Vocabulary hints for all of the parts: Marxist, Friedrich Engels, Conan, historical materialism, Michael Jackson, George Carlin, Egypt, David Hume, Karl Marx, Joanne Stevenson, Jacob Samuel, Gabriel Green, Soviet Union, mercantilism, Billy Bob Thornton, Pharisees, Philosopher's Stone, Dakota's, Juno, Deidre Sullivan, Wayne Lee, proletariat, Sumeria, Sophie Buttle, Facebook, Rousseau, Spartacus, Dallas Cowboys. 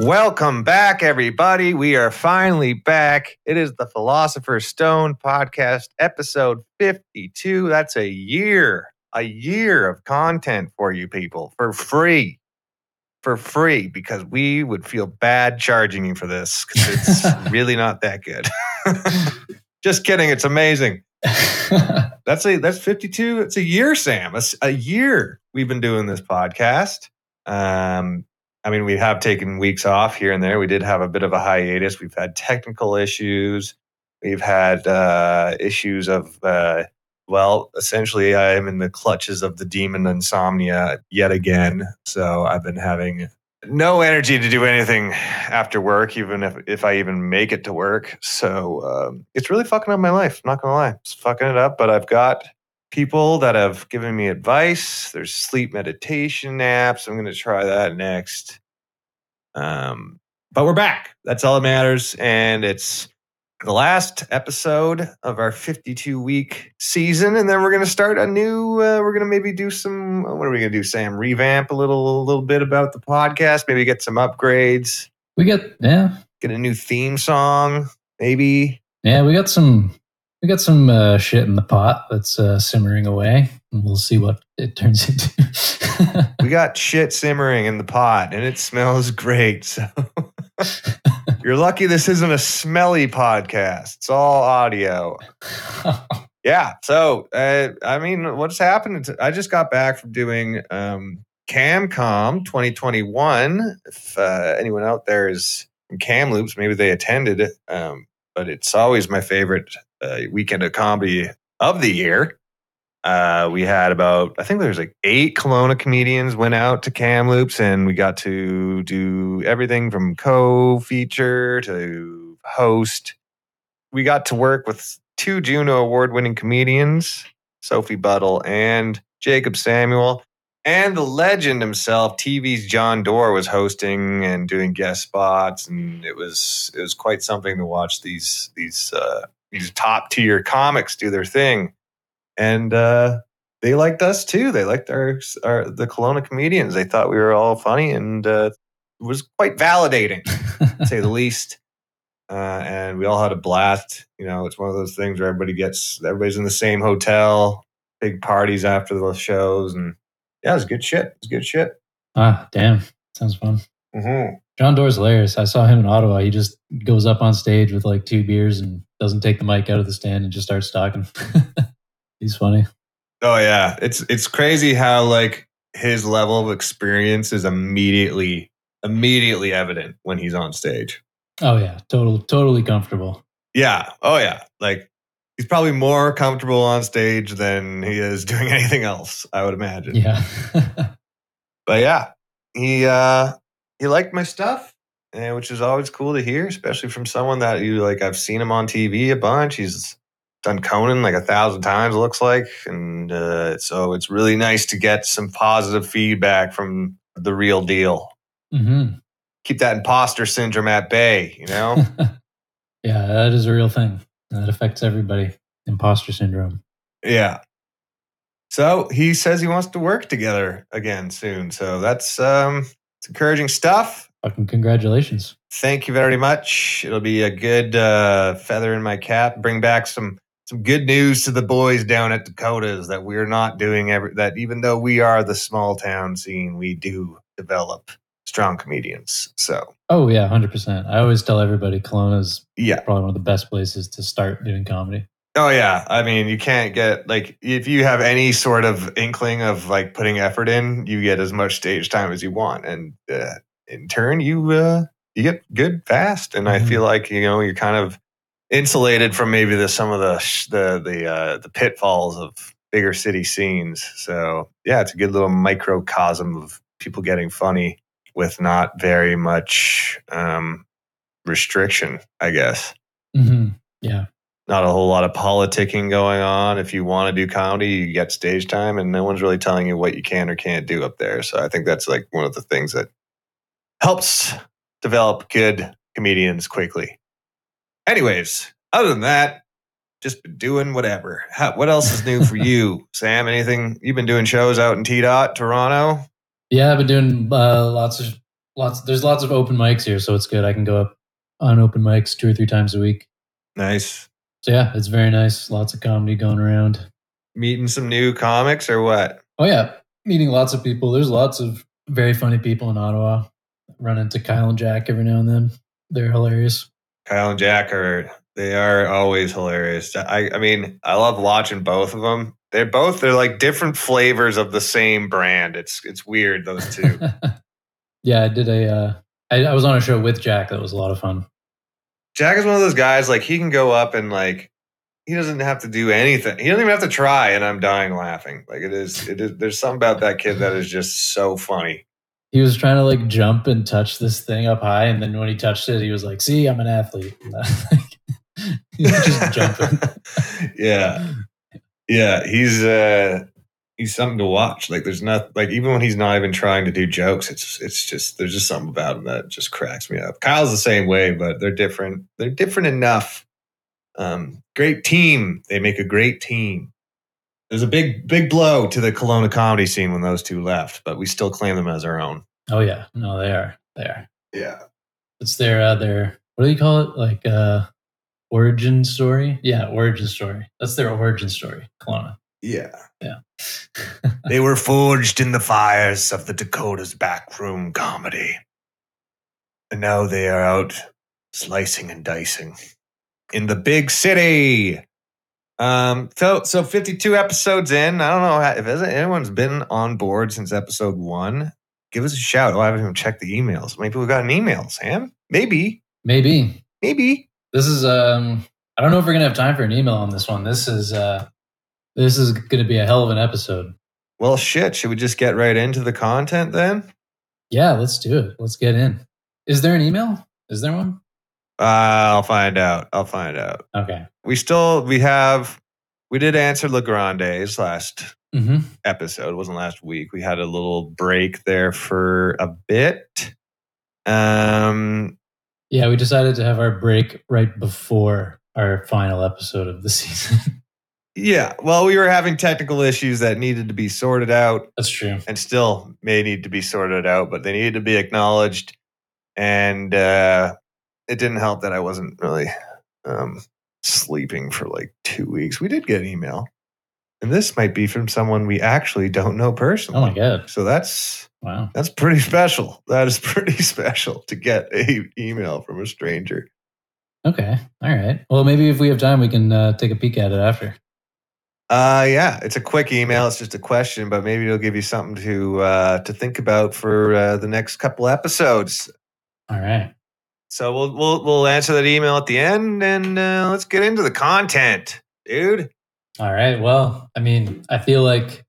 Welcome back, everybody. We are finally back. It is the Philosopher's Stone podcast, episode 52. That's a year of content for you people for free, because we would feel bad charging you for this because it's really not that good. Just kidding. It's amazing. That's 52. It's a year, Sam. It's a year we've been doing this podcast. I mean, we have taken weeks off here and there. We did have a bit of a hiatus. We've had technical issues. We've had issues of, essentially I am in the clutches of the demon insomnia yet again. So I've been having no energy to do anything after work, even if I even make it to work. So it's really fucking up my life. I'm not going to lie. It's fucking it up, but I've got people that have given me advice. There's sleep meditation apps. I'm going to try that next. But we're back. That's all that matters. And it's the last episode of our 52-week season. And then we're going to start a new, we're going to maybe do some, what are we going to do, Sam? Revamp a little bit about the podcast. Maybe get some upgrades. Get a new theme song, maybe. Yeah, we got some shit in the pot that's simmering away, and we'll see what it turns into. We got shit simmering in the pot, and it smells great. So you're lucky this isn't a smelly podcast. It's all audio. Yeah. So, I mean, what's happened? I just got back from doing CamCom 2021. If anyone out there is in Kamloops, maybe they attended it. But it's always my favorite weekend of comedy of the year. We had about, I think there's like 8 Kelowna comedians went out to Kamloops, and we got to do everything from co-feature to host. We got to work with 2 Juno award-winning comedians, Sophie Buttle and Jacob Samuel. And the legend himself, TV's John Dore, was hosting and doing guest spots, and it was quite something to watch these top tier comics do their thing. And they liked us too. They liked the Kelowna comedians. They thought we were all funny, and it was quite validating, to say the least. And we all had a blast. You know, it's one of those things where everybody's in the same hotel, big parties after the shows, and yeah, it's good shit. Ah, damn. Sounds fun. Mm-hmm. John Dore's hilarious. I saw him in Ottawa. He just goes up on stage with like 2 beers and doesn't take the mic out of the stand and just starts talking. He's funny. Oh, yeah. It's crazy how like his level of experience is immediately evident when he's on stage. Oh, yeah. Totally comfortable. Yeah. Oh, yeah. Like, he's probably more comfortable on stage than he is doing anything else, I would imagine. Yeah. But yeah, he liked my stuff, which is always cool to hear, especially from someone that you like. I've seen him on TV a bunch. He's done Conan like 1,000 times, it looks like. And so it's really nice to get some positive feedback from the real deal. Mm-hmm. Keep that imposter syndrome at bay, you know? Yeah, that is a real thing. That affects everybody. Imposter syndrome. Yeah. So he says he wants to work together again soon. So that's it's encouraging stuff. Fucking congratulations. Thank you very much. It'll be a good feather in my cap. Bring back some good news to the boys down at Dakota's that we're not doing that even though we are the small town scene, we do develop strong comedians. So. Oh yeah, 100%. I always tell everybody Kelowna's probably one of the best places to start doing comedy. Oh yeah. I mean, you can't get like, if you have any sort of inkling of like putting effort in, you get as much stage time as you want. And in turn you get good fast. And mm-hmm. I feel like, you know, you're kind of insulated from maybe some of the pitfalls of bigger city scenes. So yeah, it's a good little microcosm of people getting funny with not very much restriction, I guess. Mm-hmm. Yeah. Not a whole lot of politicking going on. If you want to do comedy, you get stage time, and no one's really telling you what you can or can't do up there. So I think that's like one of the things that helps develop good comedians quickly. Anyways, other than that, just been doing whatever. What else is new for you, Sam? Anything? You've been doing shows out in TDOT, Toronto? Yeah, I've been doing lots of There's lots of open mics here, so it's good. I can go up on open mics 2 or 3 times a week. Nice. So yeah, it's very nice. Lots of comedy going around. Meeting some new comics or what? Oh yeah, meeting lots of people. There's lots of very funny people in Ottawa. Run into Kyle and Jack every now and then. They're hilarious. Kyle and Jack are always hilarious. I mean, I love watching both of them. They're like different flavors of the same brand. It's weird, those two. Yeah, I did I was on a show with Jack that was a lot of fun. Jack is one of those guys, like, he can go up and, like, he doesn't have to do anything. He doesn't even have to try, and I'm dying laughing. Like, it is there's something about that kid that is just so funny. He was trying to, like, jump and touch this thing up high, and then when he touched it, he was like, see, I'm an athlete. He was just jumping. Yeah. Yeah, he's something to watch. Like, there's not, like, even when he's not even trying to do jokes, it's just, there's just something about him that just cracks me up. Kyle's the same way, but they're different. They're different enough. Great team. They make a great team. There's a big blow to the Kelowna comedy scene when those two left, but we still claim them as our own. Oh yeah, no, they are. Yeah, it's their what do you call it? Like origin story? Yeah, origin story. That's their origin story, Kelowna. Yeah. They were forged in the fires of the Dakota's backroom comedy, and now they are out slicing and dicing in the big city. So 52 episodes in. I don't know if anyone's been on board since episode 1. Give us a shout. Oh, I haven't even checked the emails. Maybe we got an email, Sam. Maybe. This is I don't know if we're gonna have time for an email on this one. This is gonna be a hell of an episode. Well, shit. Should we just get right into the content then? Yeah, let's do it. Let's get in. Is there an email? Is there one? I'll find out. Okay. We did answer LeGrande's last episode. It wasn't last week. We had a little break there for a bit. Yeah, we decided to have our break right before our final episode of the season. Yeah, well, we were having technical issues that needed to be sorted out. That's true. And still may need to be sorted out, but they needed to be acknowledged. And, it didn't help that I wasn't really sleeping for like 2 weeks. We did get an email. And this might be from someone we actually don't know personally. Oh, my God. So wow. That's pretty special. That is pretty special to get an email from a stranger. Okay. All right. Well, maybe if we have time, we can take a peek at it after. Yeah. It's a quick email. It's just a question, but maybe it'll give you something to think about for the next couple episodes. All right. So we'll answer that email at the end, and let's get into the content, dude. All right. Well, I mean, I feel like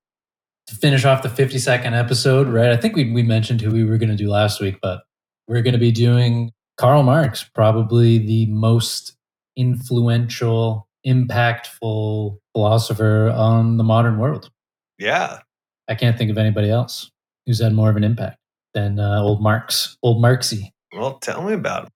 to finish off the 52nd episode, right? I think we mentioned who we were going to do last week, but we're going to be doing Karl Marx, probably the most influential, impactful philosopher on the modern world. Yeah. I can't think of anybody else who's had more of an impact than old Marxy. Well, tell me about him.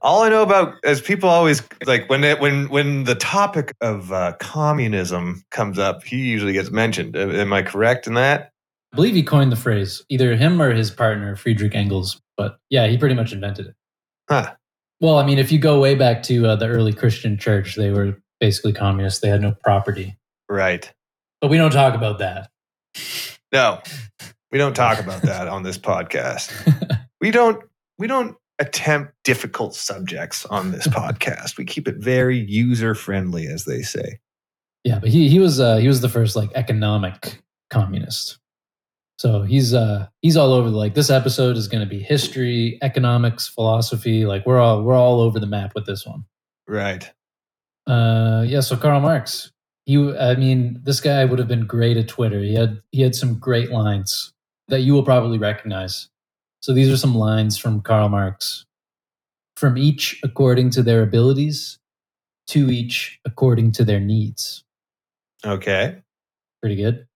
All I know about is people always, like, when the topic of communism comes up, he usually gets mentioned. Am I correct in that? I believe he coined the phrase, either him or his partner, Friedrich Engels. But yeah, he pretty much invented it. Huh. Well, I mean, if you go way back to the early Christian church, they were basically communists. They had no property. Right. But we don't talk about that. No, we don't talk about that on this podcast. We don't attempt difficult subjects on this podcast. We keep it very user friendly, as they say. Yeah, but he was the first like economic communist. So he's all over. Like, this episode is going to be history, economics, philosophy. Like, we're all over the map with this one. Right. Yeah. So Karl Marx. This guy would have been great at Twitter. He had some great lines that you will probably recognize. So these are some lines from Karl Marx. From each according to their abilities, to each according to their needs. Okay. Pretty good.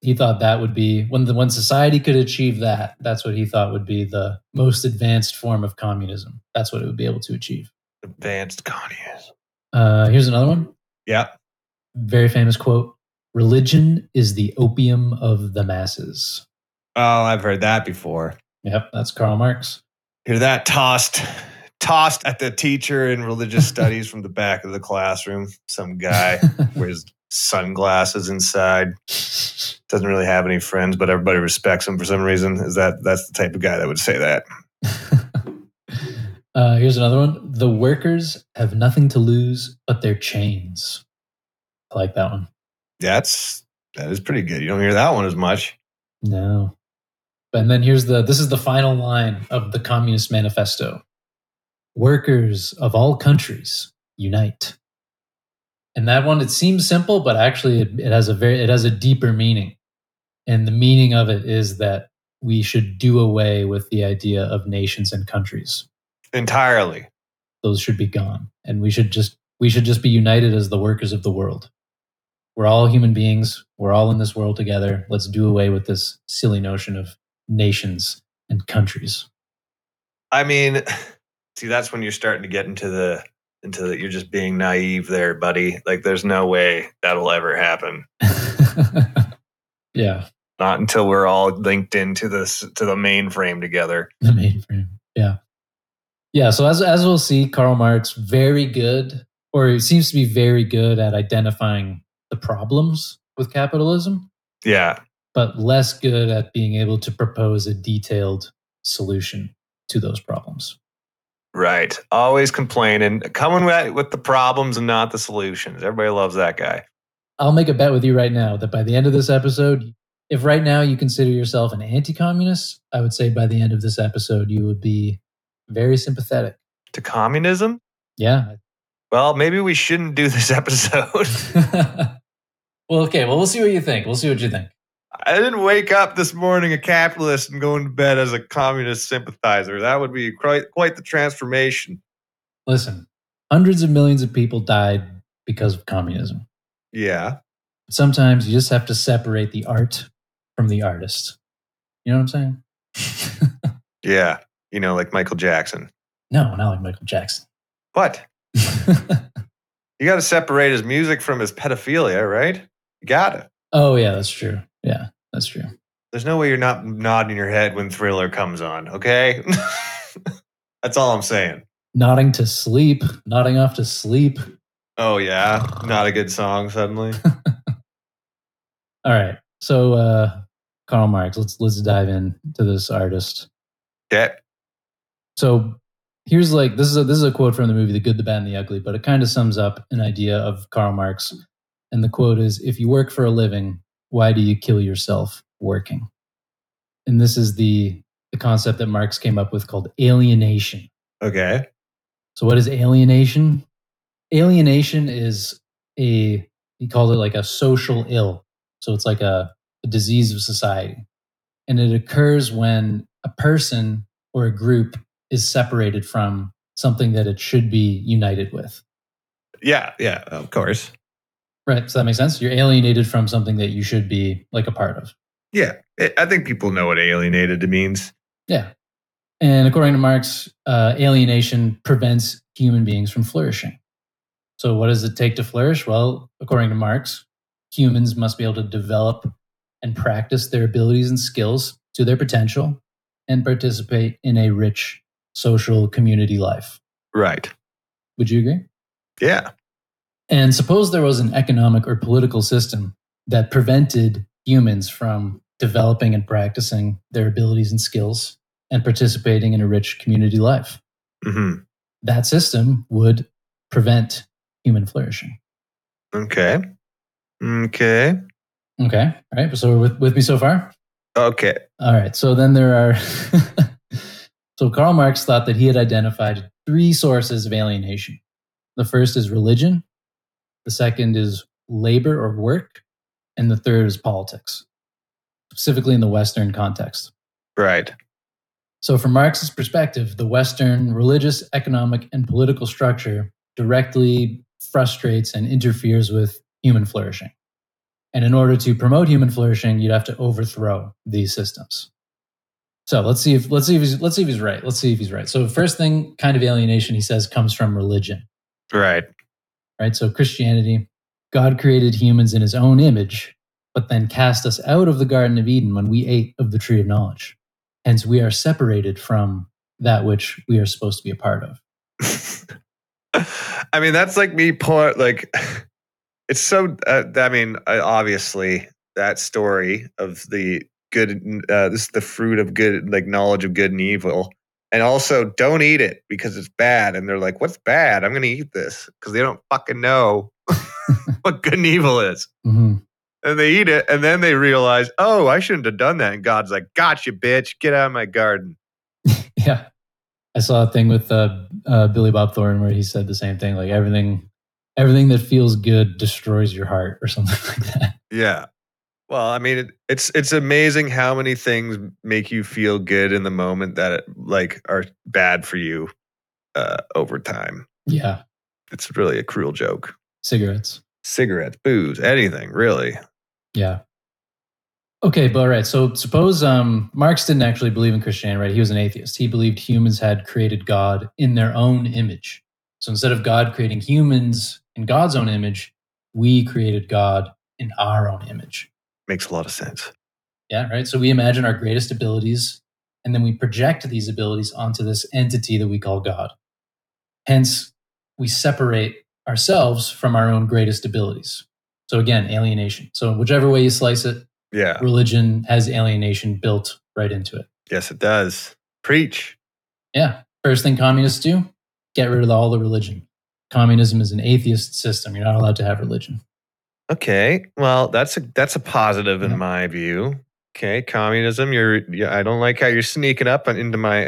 He thought that would be, when society could achieve that, that's what he thought would be the most advanced form of communism. That's what it would be able to achieve. Advanced communism. Here's another one. Yeah. Very famous quote. Religion is the opium of the masses. Oh, I've heard that before. Yep, that's Karl Marx. Hear that? Tossed at the teacher in religious studies from the back of the classroom. Some guy wears sunglasses inside. Doesn't really have any friends, but everybody respects him for some reason. That's the type of guy that would say that. Here's another one. The workers have nothing to lose but their chains. I like that one. That is pretty good. You don't hear that one as much. No. And then this is the final line of the Communist Manifesto. Workers of all countries unite. And that one, it seems simple, but actually it has a deeper meaning. And the meaning of it is that we should do away with the idea of nations and countries. Entirely. Those should be gone. And we should just be united as the workers of the world. We're all human beings. We're all in this world together. Let's do away with this silly notion of nations and countries. I mean, see, that's when you're starting to get into the you're just being naive there, buddy. Like, there's no way that'll ever happen. Yeah. Not until we're all linked into this, to the mainframe together. The mainframe. Yeah. Yeah. So as we'll see, Karl Marx seems to be very good at identifying the problems with capitalism. Yeah. But less good at being able to propose a detailed solution to those problems. Right. Always complaining, coming with the problems and not the solutions. Everybody loves that guy. I'll make a bet with you right now that by the end of this episode, if right now you consider yourself an anti-communist, I would say by the end of this episode, you would be very sympathetic. To communism? Yeah. Well, maybe we shouldn't do this episode. Well, okay. Well, we'll see what you think. We'll see what you think. I didn't wake up this morning a capitalist and go into bed as a communist sympathizer. That would be quite the transformation. Listen, hundreds of millions of people died because of communism. Yeah. Sometimes you just have to separate the art from the artist. You know what I'm saying? Yeah. You know, like Michael Jackson. No, not like Michael Jackson. What? You got to separate his music from his pedophilia, right? You got to. Oh, yeah, that's true. Yeah, that's true. There's no way you're not nodding your head when Thriller comes on, okay? That's all I'm saying. Nodding to sleep. Nodding off to sleep. Oh, yeah. Not a good song suddenly. All right. So, Karl Marx, let's dive into this artist. Yeah. So here's this is a quote from the movie The Good, the Bad, and the Ugly, but it kind of sums up an idea of Karl Marx. And the quote is, if you work for a living, why do you kill yourself working? And this is the concept that Marx came up with called alienation. Okay. So what is alienation? Alienation is he called it like a social ill. So it's like a disease of society. And it occurs when a person or a group is separated from something that it should be united with. Yeah, of course. Right. So that makes sense. You're alienated from something that you should be like a part of. Yeah. I think people know what alienated means. Yeah. And according to Marx, alienation prevents human beings from flourishing. So what does it take to flourish? Well, according to Marx, humans must be able to develop and practice their abilities and skills to their potential and participate in a rich social community life. Right. Would you agree? Yeah. And suppose there was an economic or political system that prevented humans from developing and practicing their abilities and skills and participating in a rich community life. Mm-hmm. That system would prevent human flourishing. Okay. All right. So with me so far? Okay. All right. So then there are... So Karl Marx thought that he had identified three sources of alienation. The first is religion. The second is labor or work. And the third is politics, specifically in the Western context. Right. So from Marx's perspective, the Western religious, economic, and political structure directly frustrates and interferes with human flourishing. And in order to promote human flourishing, you'd have to overthrow these systems. So let's see if he's right. So first thing, kind of alienation, he says, comes from religion. Right. Right. So Christianity, God created humans in his own image, but then cast us out of the Garden of Eden when we ate of the tree of knowledge. Hence, we are separated from that which we are supposed to be a part of. I mean, that's like me point, like, it's so, I mean, obviously that story of the good, this is the fruit of good, like knowledge of good and evil. And also don't eat it because it's bad. And they're like, what's bad? I'm going to eat this because they don't fucking know what good and evil is. Mm-hmm. And they eat it. And then they realize, oh, I shouldn't have done that. And God's like, gotcha, bitch. Get out of my garden. Yeah. I saw a thing with Billy Bob Thornton where he said the same thing, like everything that feels good destroys your heart or something like that. Yeah. Well, I mean, it's amazing how many things make you feel good in the moment that are bad for you over time. Yeah. It's really a cruel joke. Cigarettes, booze, anything, really. Yeah. Okay, but all right. So suppose Marx didn't actually believe in Christianity, right? He was an atheist. He believed humans had created God in their own image. So instead of God creating humans in God's own image, we created God in our own image. Makes a lot of sense. Yeah, right? So we imagine our greatest abilities, and then we project these abilities onto this entity that we call God. Hence, we separate ourselves from our own greatest abilities. So again, alienation. So whichever way you slice it, yeah. Religion has alienation built right into it. Yes, it does. Preach. Yeah. First thing communists do, get rid of all the religion. Communism is an atheist system. You're not allowed to have religion. Okay. Well, that's a positive in my view. Okay. Communism, I don't like how you're sneaking up into my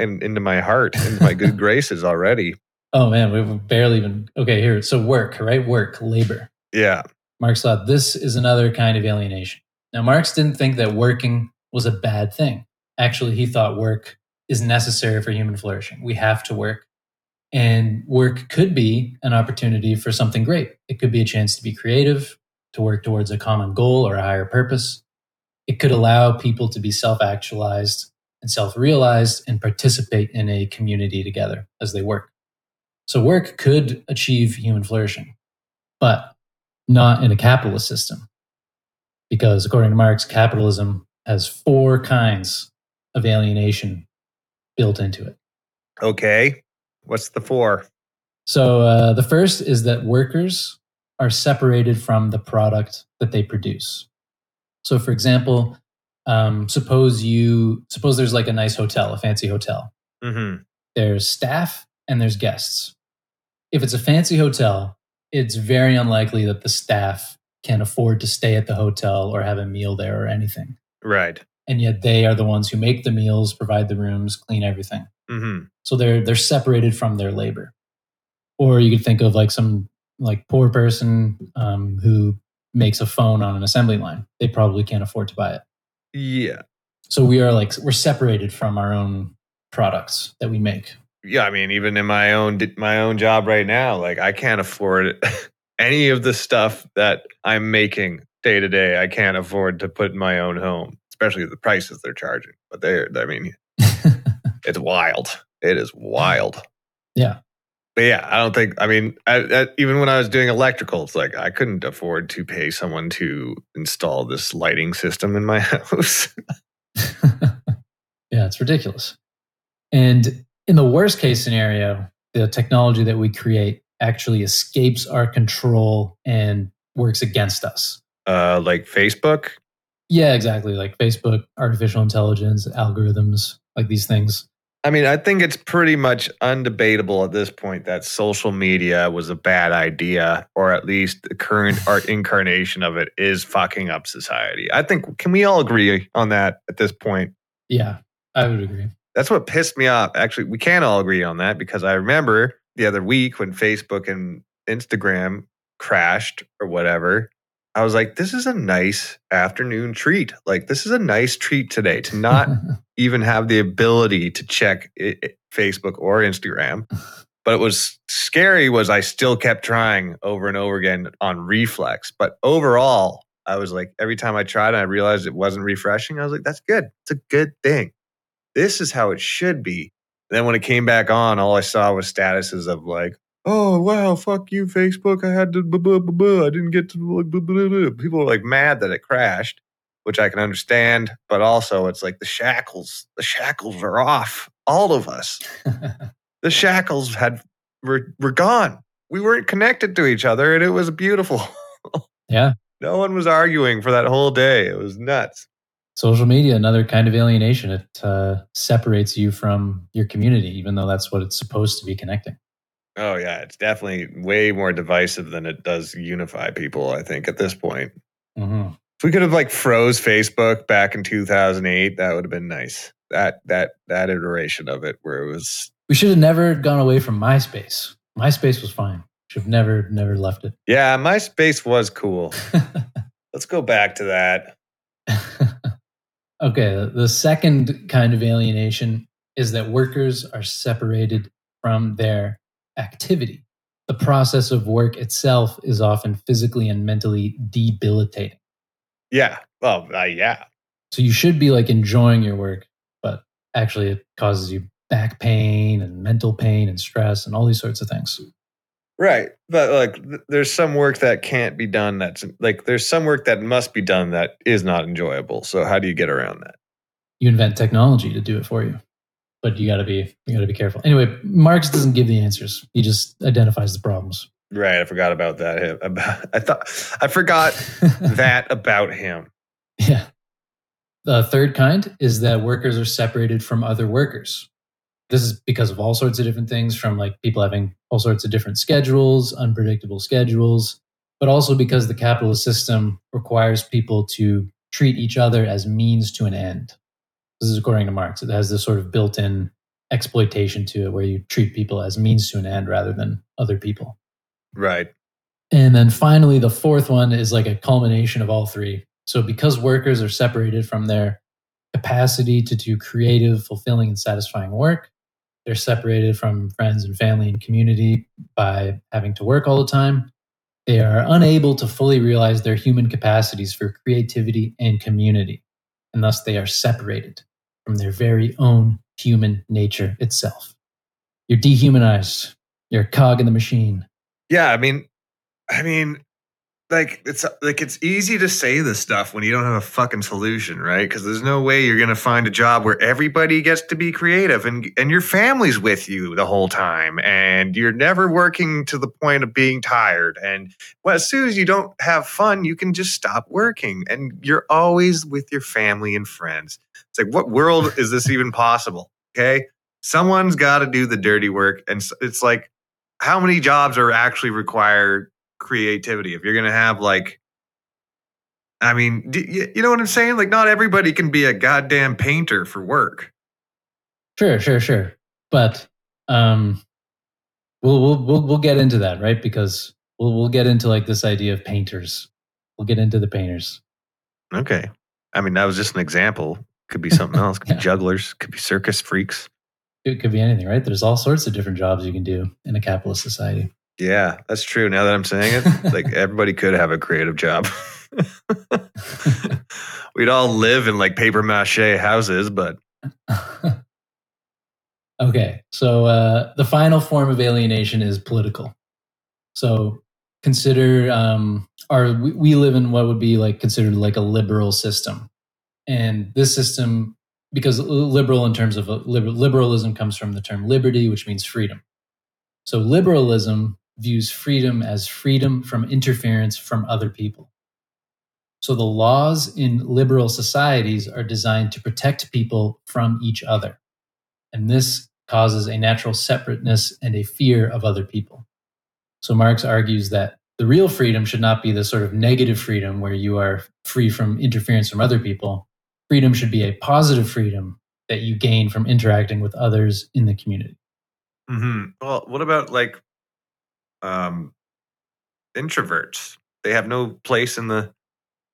heart, into my good graces already. Oh man, we've barely even... Okay, here. So work, right? Work, labor. Yeah. Marx thought this is another kind of alienation. Now, Marx didn't think that working was a bad thing. Actually, he thought work is necessary for human flourishing. We have to work. And work could be an opportunity for something great. It could be a chance to be creative, to work towards a common goal or a higher purpose. It could allow people to be self-actualized and self-realized and participate in a community together as they work. So work could achieve human flourishing, but not in a capitalist system. Because according to Marx, capitalism has four kinds of alienation built into it. Okay. What's the four? So the first is that workers are separated from the product that they produce. So for example, suppose there's like a nice hotel, a fancy hotel. Mm-hmm. There's staff and there's guests. If it's a fancy hotel, it's very unlikely that the staff can afford to stay at the hotel or have a meal there or anything. Right. And yet they are the ones who make the meals, provide the rooms, clean everything. Mm-hmm. So they're separated from their labor. Or you could think of like some like poor person who makes a phone on an assembly line. They probably can't afford to buy it. Yeah. So we're separated from our own products that we make. Yeah, I mean, even in my own job right now, like I can't afford it. Any of the stuff that I'm making day to day, I can't afford to put in my own home, especially the prices they're charging. But it's wild. It is wild. Yeah. But yeah, I don't think, I mean, even when I was doing electrical, it's like I couldn't afford to pay someone to install this lighting system in my house. Yeah, it's ridiculous. And in the worst case scenario, the technology that we create actually escapes our control and works against us. Like Facebook? Yeah, exactly. Like Facebook, artificial intelligence, algorithms, like these things. I mean, I think it's pretty much undebatable at this point that social media was a bad idea, or at least the current art incarnation of it is fucking up society. I think, can we all agree on that at this point? Yeah, I would agree. That's what pissed me off. Actually, we can all agree on that because I remember the other week when Facebook and Instagram crashed or whatever, I was like, this is a nice afternoon treat. Like, this is a nice treat today to not even have the ability to check Facebook or Instagram. But it was scary was I still kept trying over and over again on reflex. But overall, I was like, every time I tried and I realized it wasn't refreshing, I was like, that's good. It's a good thing. This is how it should be. Then when it came back on, all I saw was statuses of like, oh, wow, fuck you, Facebook. I had to, I didn't get to, people were like mad that it crashed. which I can understand, but also it's like the shackles are off all of us. The shackles were gone. We weren't connected to each other, and it was beautiful. Yeah. No one was arguing for that whole day. It was nuts. Social media, another kind of alienation. It separates you from your community, even though that's what it's supposed to be connecting. Oh, yeah. It's definitely way more divisive than it does unify people, I think, at this point. Mm-hmm. If we could have froze Facebook back in 2008, that would have been nice. That iteration of it where it was... We should have never gone away from MySpace. MySpace was fine. Should have never left it. Yeah, MySpace was cool. Let's go back to that. Okay, the second kind of alienation is that workers are separated from their activity. The process of work itself is often physically and mentally debilitating. Yeah. Well, yeah. So you should be enjoying your work, but actually it causes you back pain and mental pain and stress and all these sorts of things. Right. But there's some work that can't be done. That's there's some work that must be done that is not enjoyable. So how do you get around that? You invent technology to do it for you, but you gotta be careful. Anyway, Marx doesn't give the answers. He just identifies the problems. Right. I forgot about that. I forgot that about him. Yeah. The third kind is that workers are separated from other workers. This is because of all sorts of different things, from people having all sorts of different schedules, unpredictable schedules, but also because the capitalist system requires people to treat each other as means to an end. This is according to Marx. It has this sort of built-in exploitation to it where you treat people as means to an end rather than other people. Right. And then finally, the fourth one is a culmination of all three. So because workers are separated from their capacity to do creative, fulfilling, and satisfying work, they're separated from friends and family and community by having to work all the time. They are unable to fully realize their human capacities for creativity and community, and thus they are separated from their very own human nature itself. You're dehumanized. You're a cog in the machine. Yeah, I mean, it's easy to say this stuff when you don't have a fucking solution, right? Because there's no way you're going to find a job where everybody gets to be creative and your family's with you the whole time and you're never working to the point of being tired. And as soon as you don't have fun, you can just stop working and you're always with your family and friends. It's what world is this even possible? Okay. Someone's got to do the dirty work. And it's how many jobs are actually required creativity? If you're going to have you know what I'm saying? Not everybody can be a goddamn painter for work. Sure. But we'll get into that, right? Because we'll get into this idea of painters. We'll get into the painters. Okay. That was just an example. Could be something else. Could be jugglers. Could be circus freaks. It could be anything, right? There's all sorts of different jobs you can do in a capitalist society. Yeah, that's true. Now that I'm saying it, everybody could have a creative job. We'd all live in paper mache houses, but. Okay. So the final form of alienation is political. So consider we live in what would be considered a liberal system. And this system, because liberal in terms of liberalism comes from the term liberty, which means freedom. So liberalism views freedom as freedom from interference from other people. So the laws in liberal societies are designed to protect people from each other. And this causes a natural separateness and a fear of other people. So Marx argues that the real freedom should not be the sort of negative freedom where you are free from interference from other people. Freedom should be a positive freedom that you gain from interacting with others in the community. Mm-hmm. Well, what about introverts? They have no place in the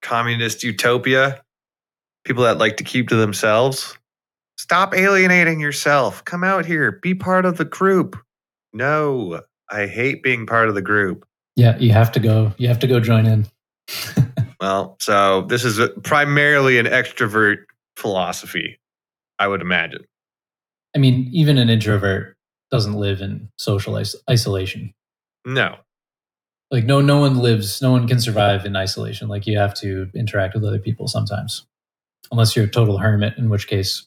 communist utopia. People that like to keep to themselves. Stop alienating yourself. Come out here. Be part of the group. No, I hate being part of the group. Yeah, you have to go. You have to go join in. Well, so this is primarily an extrovert philosophy, I would imagine. Even an introvert doesn't live in social isolation. No. Like no one lives, no one can survive in isolation. Like you have to interact with other people sometimes, unless you're a total hermit, in which case,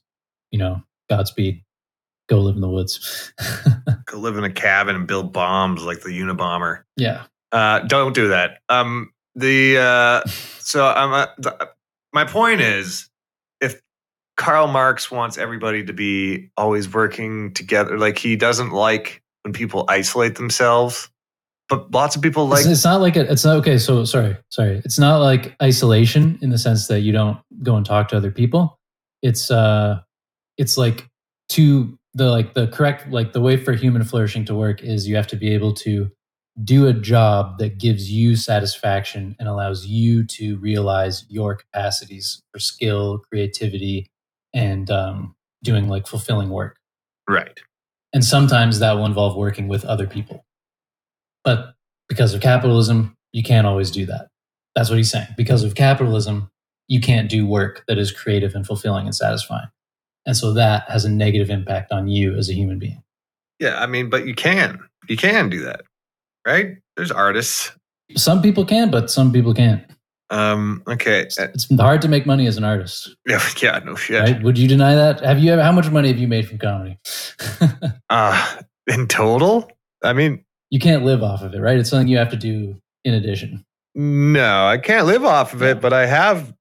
you know, Godspeed, go live in the woods. Go live in a cabin and build bombs like the Unabomber. Yeah. Don't do that. My point is, if Karl Marx wants everybody to be always working together, like he doesn't like when people isolate themselves. But lots of people like... Sorry. It's not like isolation in the sense that you don't go and talk to other people. It's like to the, like the correct, like the way for human flourishing to work is you have to be able to do a job that gives you satisfaction and allows you to realize your capacities for skill, creativity, and doing like fulfilling work. Right. And sometimes that will involve working with other people. But because of capitalism, you can't always do that. That's what he's saying. Because of capitalism, you can't do work that is creative and fulfilling and satisfying. And so that has a negative impact on you as a human being. Yeah, I mean, but you can do that, right? There's artists. Some people can, but some people can't. Okay. It's hard to make money as an artist. Yeah, no shit. Right? Would you deny that? How much money have you made from comedy? In total? I mean... You can't live off of it, right? It's something you have to do in addition. No, I can't live off of it, but I've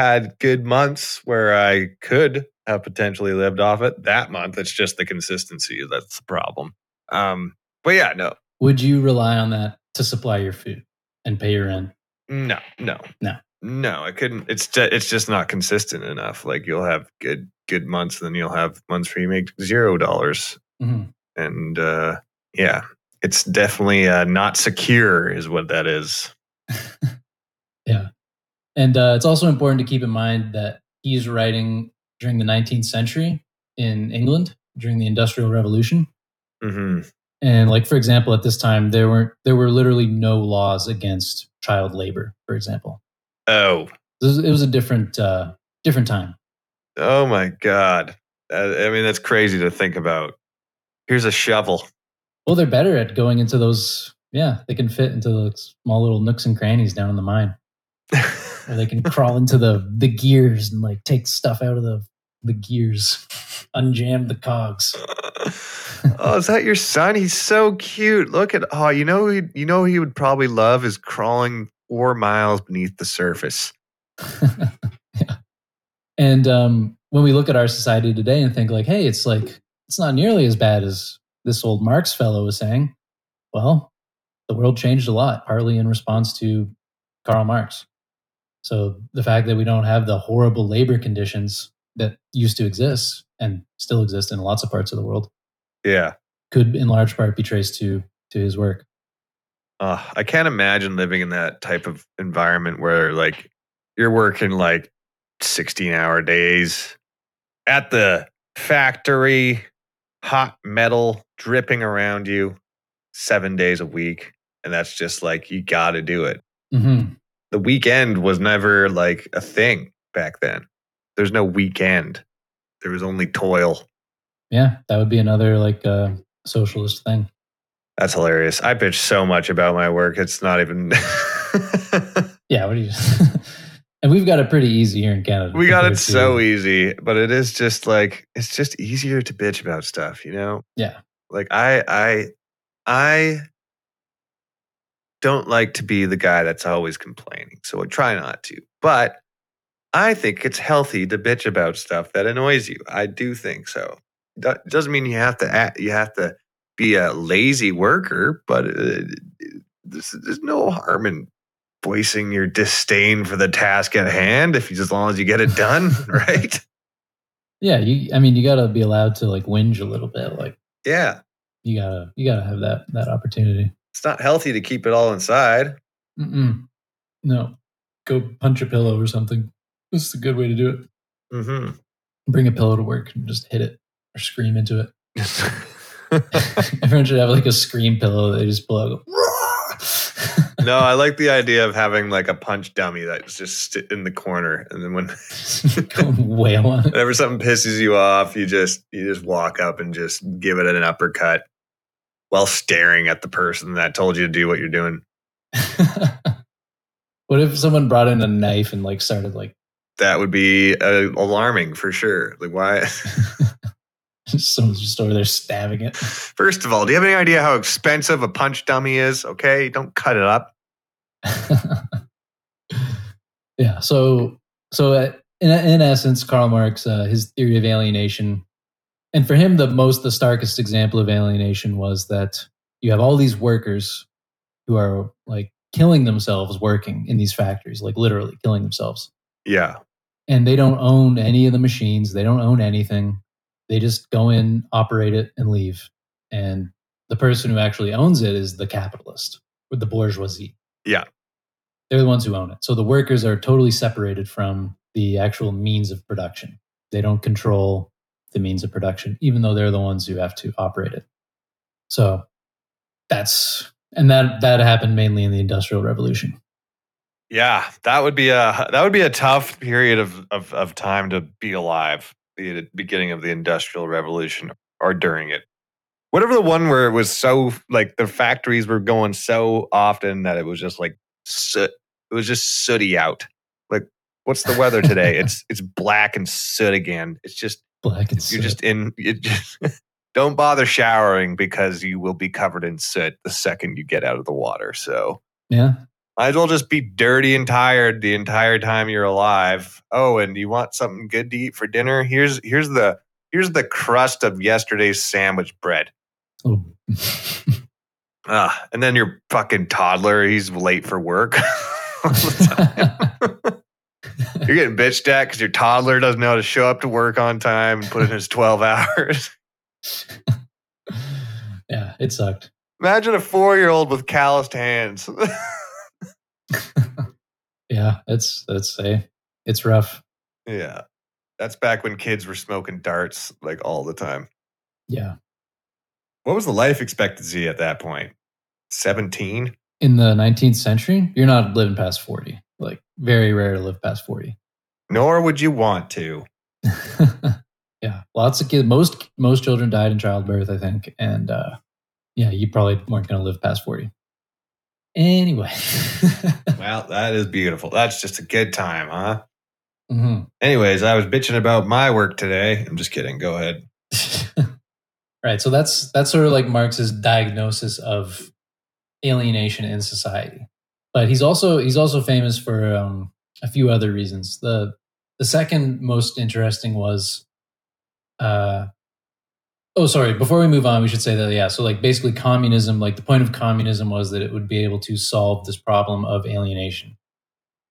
had good months where I could have potentially lived off it. That month, it's just the consistency that's the problem. But yeah, no. Would you rely on that to supply your food and pay your rent? No, I couldn't. It's just not consistent enough. Like you'll have good months, and then you'll have months where you make $0, and yeah, it's definitely not secure is what that is. Yeah. And it's also important to keep in mind that he's writing during the 19th century in England, during the Industrial Revolution. Mm-hmm. And like, for example, at this time, there were literally no laws against child labor, for example. Oh. It was a different time. Oh, my God. I mean, that's crazy to think about. Here's a shovel. Well, they're better at going into those. Yeah, they can fit into the small little nooks and crannies down in the mine. Or they can crawl into the gears and like take stuff out of the gears, unjam the cogs. Oh, is that your son? He's so cute. Look at he would probably love is crawling 4 miles beneath the surface. Yeah. And when we look at our society today and think like, hey, it's like it's not nearly as bad as this old Marx fellow was saying, well, the world changed a lot, partly in response to Karl Marx. So the fact that we don't have the horrible labor conditions that used to exist and still exist in lots of parts of the world, yeah, could in large part be traced to his work. I can't imagine living in that type of environment where like you're working like 16-hour days at the factory, hot metal dripping around you 7 days a week. And that's just like, you got to do it. Mm-hmm. The weekend was never like a thing back then. There's no weekend. There was only toil. Yeah. That would be another like socialist thing. That's hilarious. I bitch so much about my work. It's not even. Yeah. What do you? And we've got it pretty easy here in Canada. We got it so easy, but it is just like, it's just easier to bitch about stuff, you know? Yeah. Like I don't like to be the guy that's always complaining, so I try not to. But I think it's healthy to bitch about stuff that annoys you. I do think so. That doesn't mean you have to be a lazy worker, but there's no harm in voicing your disdain for the task at hand, as long as you get it done, right? Yeah, you got to be allowed to like whinge a little bit, like yeah, you gotta have that opportunity. It's not healthy to keep it all inside. No, go punch a pillow or something. This is a good way to do it. Mm-hmm. Bring a pillow to work and just hit it or scream into it. Everyone should have like a scream pillow that they just pull out. No, I like the idea of having like a punch dummy that's just in the corner, and then when wail on it. Whenever something pisses you off, you just walk up and just give it an uppercut. while staring at the person that told you to do what you're doing. What if someone brought in a knife and like started like... That would be alarming for sure. Like why? Someone's just over there stabbing it. First of all, do you have any idea how expensive a punch dummy is? Okay, don't cut it up. Yeah. So in essence, Karl Marx, his theory of alienation, and for him, the starkest example of alienation was that you have all these workers who are like killing themselves working in these factories, like literally killing themselves. Yeah. And they don't own any of the machines. They don't own anything. They just go in, operate it, and leave. And the person who actually owns it is the capitalist, or the bourgeoisie. Yeah. They're the ones who own it. So the workers are totally separated from the actual means of production. They don't control the means of production, even though they're the ones who have to operate it. So that happened mainly in the Industrial Revolution. Yeah, that would be a tough period of time to be alive, the beginning of the Industrial Revolution or during it. Whatever the one where it was so like the factories were going so often that it was just like soot. It was just sooty out. Like, what's the weather today? It's black and soot again. It's just black and soot. You're just in. Don't bother showering because you will be covered in soot the second you get out of the water. So yeah. Might as well just be dirty and tired the entire time you're alive. Oh, and you want something good to eat for dinner? Here's the crust of yesterday's sandwich bread. Oh. And then your fucking toddler, he's late for work. All the time. You're getting bitched at because your toddler doesn't know how to show up to work on time and put in his 12 hours. Yeah, it sucked. Imagine a 4-year-old with calloused hands. Yeah, it's rough. Yeah, that's back when kids were smoking darts like all the time. Yeah. What was the life expectancy at that point? 17 in the 19th century. You're not living past 40. Like very rare to live past 40. Nor would you want to. Yeah, lots of kids. Most children died in childbirth, I think, and yeah, you probably weren't going to live past 40. Anyway. Well, that is beautiful. That's just a good time, huh? Mm-hmm. Anyways, I was bitching about my work today. I'm just kidding. Go ahead. Right. So that's sort of like Marx's diagnosis of alienation in society. But he's also famous for a few other reasons. The second most interesting was... Oh, sorry. Before we move on, we should say that, yeah. So like basically communism, like the point of communism was that it would be able to solve this problem of alienation.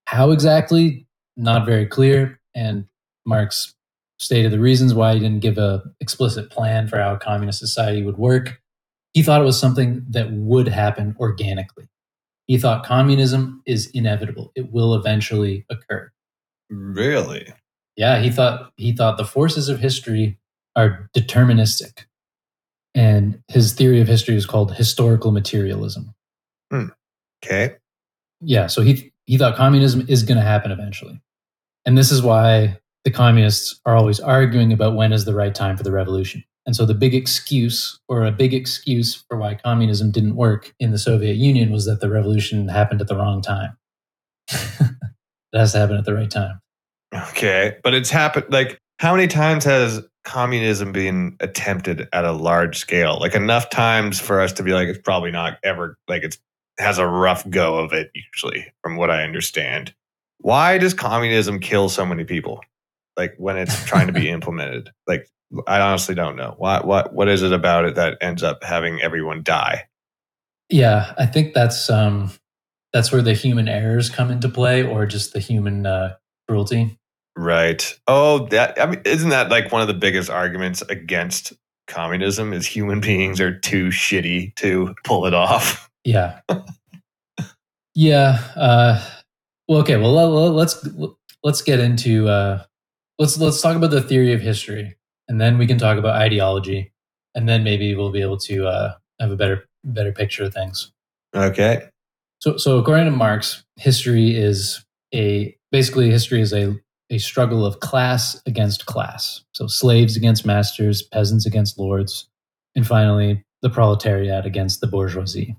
How exactly? Not very clear. And Marx stated the reasons why he didn't give a explicit plan for how communist society would work. He thought it was something that would happen organically. He thought communism is inevitable. It will eventually occur. Really? Yeah. He thought the forces of history are deterministic. And his theory of history is called historical materialism. Hmm. Okay. Yeah, so he thought communism is going to happen eventually. And this is why the communists are always arguing about when is the right time for the revolution. And so a big excuse for why communism didn't work in the Soviet Union was that the revolution happened at the wrong time. It has to happen at the right time. Okay, but it's happened, like, how many times has communism being attempted at a large scale, like enough times for us to be like, it's probably not ever, like it has a rough go of it usually, from what I understand. Why does communism kill so many people, like when it's trying to be implemented? Like, I honestly don't know. What is it about it that ends up having everyone die? Yeah, I think that's where the human errors come into play, or just the human cruelty. Right. Oh, isn't that like one of the biggest arguments against communism is human beings are too shitty to pull it off? Yeah. Yeah. Well, okay. Well, let's get into let's talk about the theory of history, and then we can talk about ideology, and then maybe we'll be able to have a better picture of things. Okay. So according to Marx, history is a struggle of class against class. So slaves against masters, peasants against lords, and finally the proletariat against the bourgeoisie.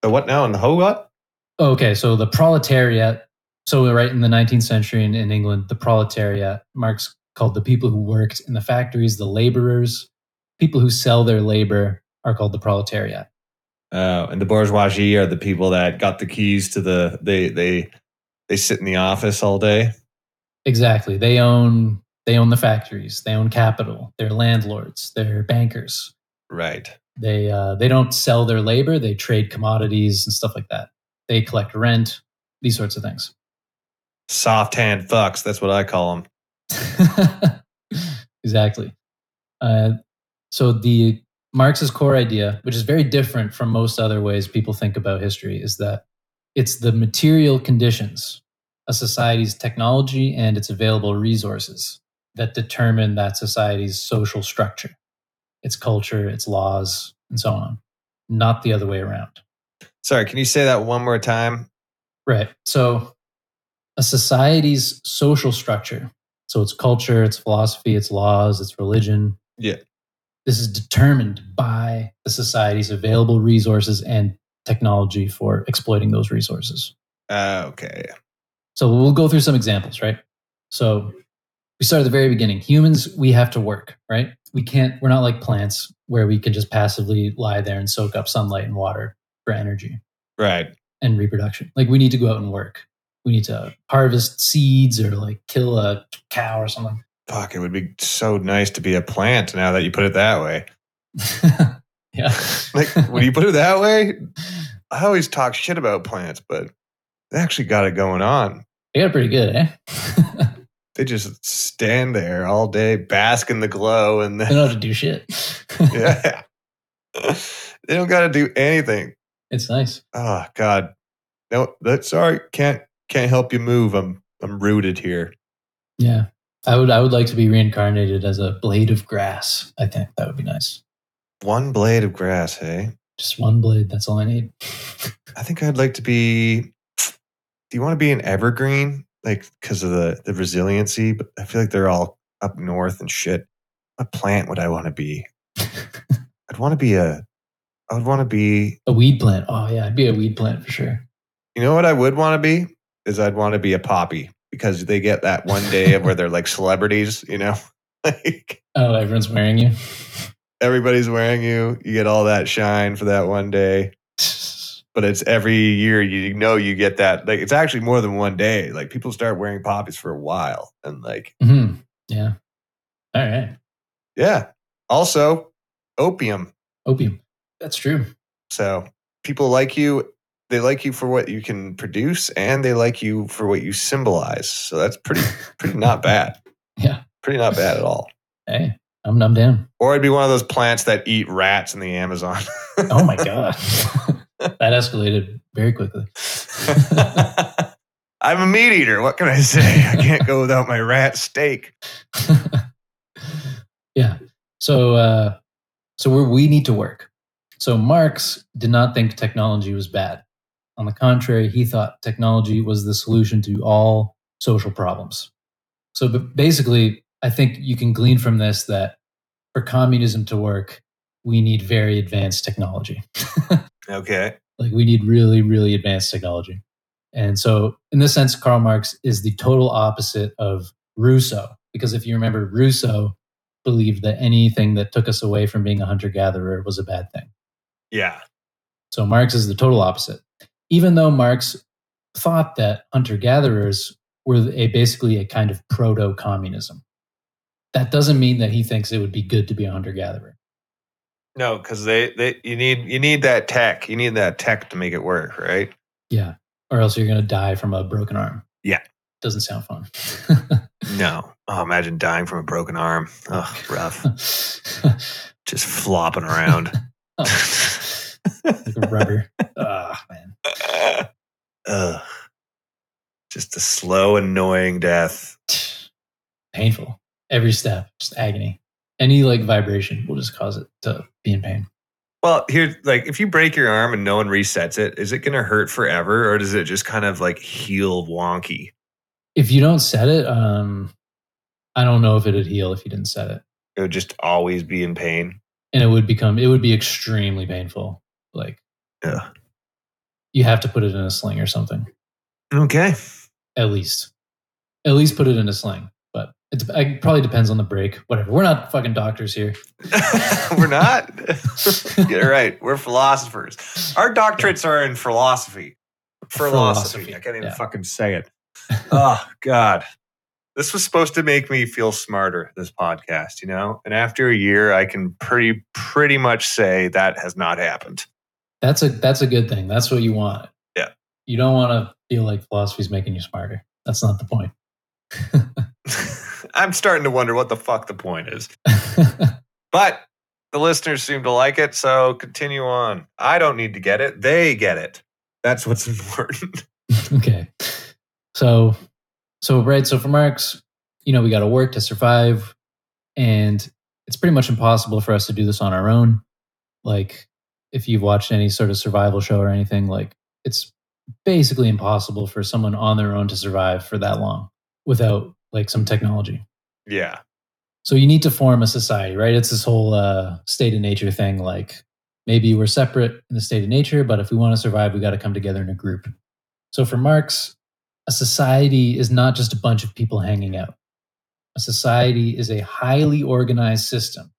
The what now? And the who what? Okay, so the proletariat. So right in the 19th century in England, the proletariat, Marx called the people who worked in the factories the laborers. People who sell their labor are called the proletariat. And the bourgeoisie are the people that got the keys to the... They sit in the office all day. Exactly. They own the factories. They own capital. They're landlords. They're bankers. Right. They don't sell their labor. They trade commodities and stuff like that. They collect rent. These sorts of things. Soft hand fucks. That's what I call them. Exactly. So the Marx's core idea, which is very different from most other ways people think about history, is that it's the material conditions, a society's technology and its available resources, that determine that society's social structure, its culture, its laws, and so on, not the other way around. Sorry, can you say that one more time? Right. So a society's social structure, so its culture, its philosophy, its laws, its religion. Yeah. This is determined by the society's available resources and technology for exploiting those resources. Okay. So we'll go through some examples, right? So we start at the very beginning. Humans, we have to work, right? We're not like plants where we can just passively lie there and soak up sunlight and water for energy. Right. And reproduction. Like, we need to go out and work. We need to harvest seeds or like kill a cow or something. Fuck, it would be so nice to be a plant now that you put it that way. Yeah. Like, when you put it that way, I always talk shit about plants, but they actually got it going on. They got it pretty good, eh? They just stand there all day, bask in the glow. And then, they don't have to do shit. Yeah. They don't got to do anything. It's nice. Oh, God. No, sorry. Can't help you move. I'm rooted here. Yeah. I would like to be reincarnated as a blade of grass. I think that would be nice. One blade of grass, hey? Just one blade. That's all I need. I think I'd like to be... Do you want to be an evergreen? Like, because of the resiliency? But I feel like they're all up north and shit. What plant would I want to be? I would want to be... A weed plant. Oh, yeah. I'd be a weed plant for sure. You know what I would want to be? Is I'd want to be a poppy. Because they get that one day where they're like celebrities, you know? Like, oh, everyone's wearing you? Everybody's wearing you. You get all that shine for that one day. But it's every year, you know, you get that. Like, it's actually more than one day. Like, people start wearing poppies for a while. And like... Mm-hmm. Yeah. All right. Yeah. Also, opium. Opium. That's true. So people like you. They like you for what you can produce, and they like you for what you symbolize. So that's pretty not bad. Yeah. Pretty not bad at all. Hey, I'm down. Or I'd be one of those plants that eat rats in the Amazon. Oh my God. That escalated very quickly. I'm a meat eater. What can I say? I can't go without my rat steak. Yeah. So we need to work. So Marx did not think technology was bad. On the contrary, he thought technology was the solution to all social problems. So basically, I think you can glean from this that for communism to work, we need very advanced technology. Okay. Like, we need really, really advanced technology. And so in this sense, Karl Marx is the total opposite of Rousseau. Because if you remember, Rousseau believed that anything that took us away from being a hunter-gatherer was a bad thing. Yeah. So Marx is the total opposite. Even though Marx thought that hunter-gatherers were basically a kind of proto-communism, that doesn't mean that he thinks it would be good to be a hunter-gatherer. No, because you need that tech. You need that tech to make it work, right? Yeah, or else you're going to die from a broken arm. Yeah. Doesn't sound fun. No. Oh, imagine dying from a broken arm. Oh, rough. Just flopping around. Like rubber. Oh, man. Just a slow, annoying death. Painful. Every step, just agony. Any like vibration will just cause it to be in pain. Well, here, like, if you break your arm and no one resets it, is it going to hurt forever, or does it just kind of like heal wonky? If you don't set it, I don't know if it'd heal if you didn't set it. It would just always be in pain. and it would be extremely painful. Like, yeah, you have to put it in a sling or something. Okay. At least put it in a sling, but it probably depends on the break. Whatever. We're not fucking doctors here. We're not. You're right. We're philosophers. Our doctorates are in philosophy. Philosophy. I can't even fucking say it. Oh God. This was supposed to make me feel smarter, this podcast, you know? And after a year, I can pretty much say that has not happened. That's a good thing. That's what you want. Yeah. You don't want to feel like philosophy's making you smarter. That's not the point. I'm starting to wonder what the fuck the point is. But the listeners seem to like it, so continue on. I don't need to get it. They get it. That's what's important. Okay. So for Marx, you know, we got to work to survive, and it's pretty much impossible for us to do this on our own. Like, if you've watched any sort of survival show or anything, like, it's basically impossible for someone on their own to survive for that long without, like, some technology. Yeah. So you need to form a society, right? It's this whole state of nature thing. Like, maybe we're separate in the state of nature, but if we want to survive, we got to come together in a group. So for Marx, a society is not just a bunch of people hanging out. A society is a highly organized system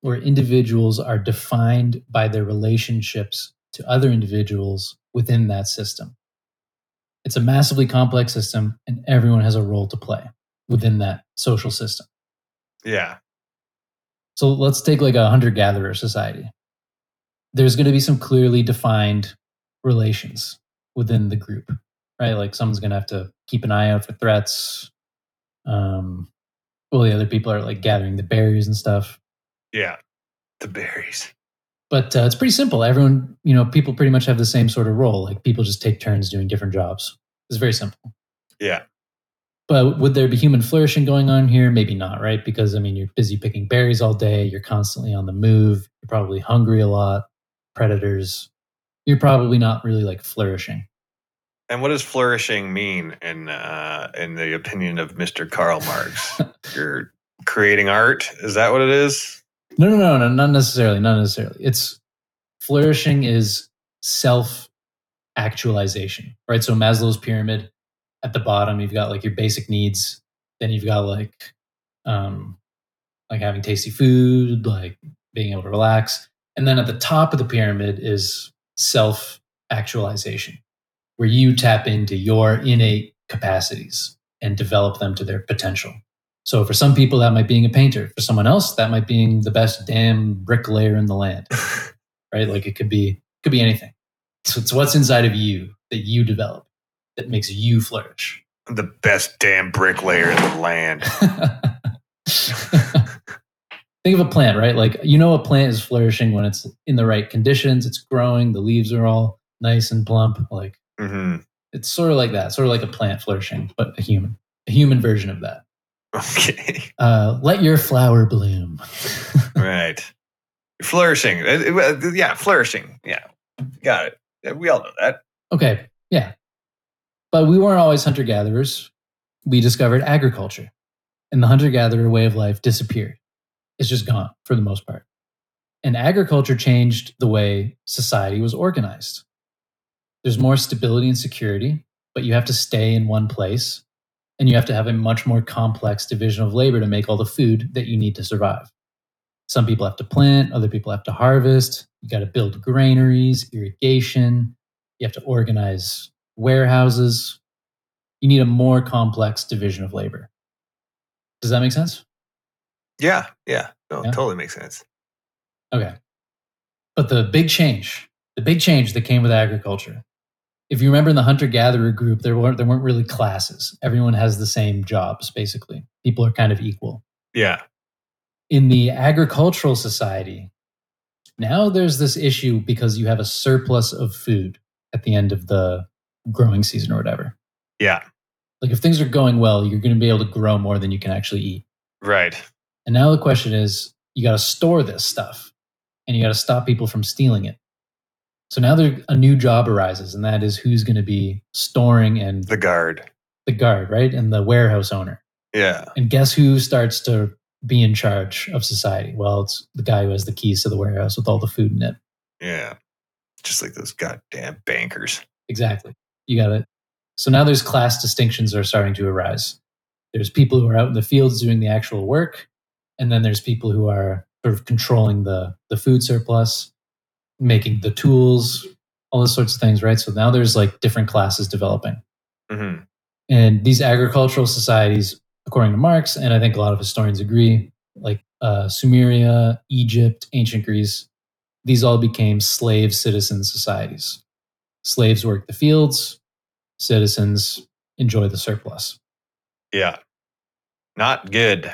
where individuals are defined by their relationships to other individuals within that system. It's a massively complex system, and everyone has a role to play within that social system. Yeah. So let's take like a hunter-gatherer society. There's going to be some clearly defined relations within the group. Right, like someone's gonna have to keep an eye out for threats. Well, the other people are like gathering the berries and stuff. Yeah, the berries. But it's pretty simple. Everyone, you know, people pretty much have the same sort of role. Like, people just take turns doing different jobs. It's very simple. Yeah. But would there be human flourishing going on here? Maybe not, right? Because I mean, you're busy picking berries all day. You're constantly on the move. You're probably hungry a lot. Predators. You're probably not really like flourishing. And what does flourishing mean in the opinion of Mr. Karl Marx? You're creating art? Is that what it is? No, not necessarily. It's flourishing is self-actualization, right? So Maslow's pyramid, at the bottom, you've got like your basic needs. Then you've got like having tasty food, like being able to relax. And then at the top of the pyramid is self-actualization, where you tap into your innate capacities and develop them to their potential. So for some people, that might be being a painter. For someone else, that might be the best damn bricklayer in the land, right? Like, it could be anything. So it's what's inside of you that you develop that makes you flourish. I'm the best damn bricklayer in the land. Think of a plant, right? Like, you know, a plant is flourishing when it's in the right conditions. It's growing. The leaves are all nice and plump. Like, mm-hmm. It's sort of like that, sort of like a plant flourishing, but a human version of that. Okay. Let your flower bloom. Right. Flourishing. Yeah, flourishing. Yeah. Got it. We all know that. Okay. Yeah. But we weren't always hunter-gatherers. We discovered agriculture, and the hunter-gatherer way of life disappeared. It's just gone for the most part. And agriculture changed the way society was organized. There's more stability and security, but you have to stay in one place, and you have to have a much more complex division of labor to make all the food that you need to survive. Some people have to plant, other people have to harvest. You got to build granaries, irrigation. You have to organize warehouses. You need a more complex division of labor. Does that make sense? Yeah. No, yeah? Totally makes sense. Okay. But the big change that came with agriculture. If you remember in the hunter-gatherer group, there weren't really classes. Everyone has the same jobs, basically. People are kind of equal. Yeah. In the agricultural society, now there's this issue because you have a surplus of food at the end of the growing season or whatever. Yeah. Like, if things are going well, you're going to be able to grow more than you can actually eat. Right. And now the question is, you got to store this stuff, and you got to stop people from stealing it. So now a new job arises, and that is who's going to be storing and... The guard. The guard, right? And the warehouse owner. Yeah. And guess who starts to be in charge of society? Well, it's the guy who has the keys to the warehouse with all the food in it. Yeah. Just like those goddamn bankers. Exactly. You got it. So now there's class distinctions that are starting to arise. There's people who are out in the fields doing the actual work. And then there's people who are sort of controlling the food surplus, making the tools, all those sorts of things, right? So now there's like different classes developing. Mm-hmm. And these agricultural societies, according to Marx, and I think a lot of historians agree, like Sumeria, Egypt, ancient Greece, these all became slave citizen societies. Slaves work the fields, citizens enjoy the surplus. Yeah. Not good.